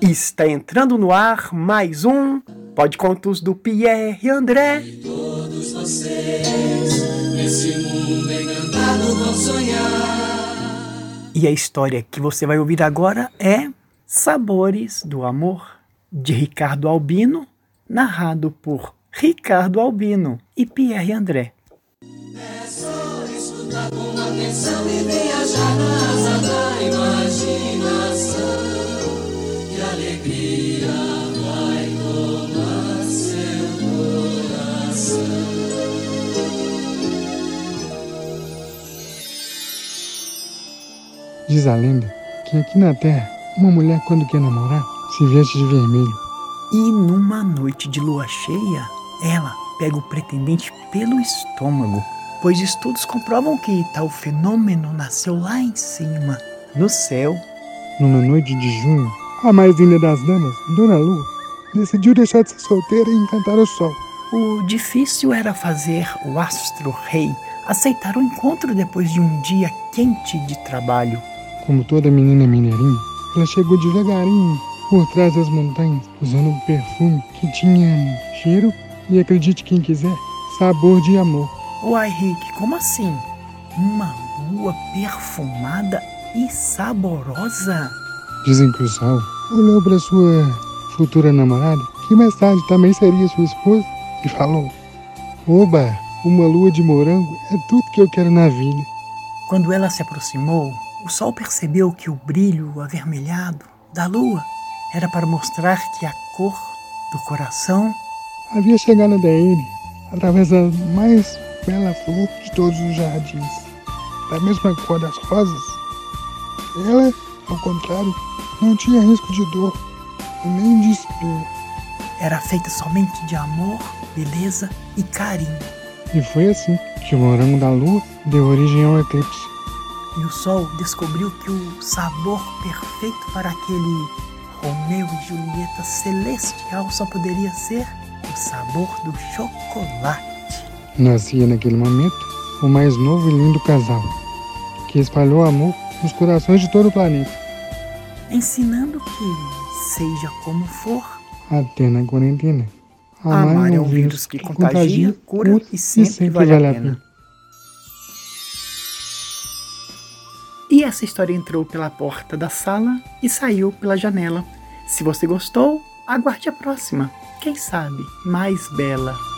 Está entrando no ar mais um Podcontos do Pierre André. E todos vocês, nesse mundo encantado, vão sonhar. E a história que você vai ouvir agora é Sabores do Amor, de Ricardo Albino, narrado por Ricardo Albino e Pierre André. É só escutar com atenção e viajar na asa da imaginação. Alegria vai tomar seu coração. Diz a lenda que aqui na Terra, uma mulher, quando quer namorar, se veste de vermelho. E numa noite de lua cheia, ela pega o pretendente pelo estômago, pois estudos comprovam que tal fenômeno nasceu lá em cima, no céu. Numa noite de junho, a mais linda das damas, Dona Lua, decidiu deixar de ser solteira e encantar o sol. O difícil era fazer o astro-rei aceitar o encontro depois de um dia quente de trabalho. Como toda menina mineirinha, ela chegou devagarinho por trás das montanhas, usando um perfume que tinha cheiro e, acredite quem quiser, sabor de amor. Uai, Rick, como assim? Uma lua perfumada e saborosa? Dizem que o sol olhou para sua futura namorada, que mais tarde também seria sua esposa, e falou: "Oba, uma lua de morango é tudo que eu quero na vida." Quando ela se aproximou, o sol percebeu que o brilho avermelhado da lua era para mostrar que a cor do coração havia chegado a ele através da mais bela flor de todos os jardins. Da mesma cor das rosas, ela, ao contrário, não tinha risco de dor, nem de espinho. Era feita somente de amor, beleza e carinho. E foi assim que o morango da lua deu origem ao eclipse. E o sol descobriu que o sabor perfeito para aquele Romeu e Julieta celestial só poderia ser o sabor do chocolate. Nascia naquele momento o mais novo e lindo casal, que espalhou amor nos corações de todo o planeta, ensinando que, seja como for, até na quarentena, amar é um vírus que contagia, cura e sempre vale a pena. E essa história entrou pela porta da sala e saiu pela janela. Se você gostou, aguarde a próxima, quem sabe mais bela.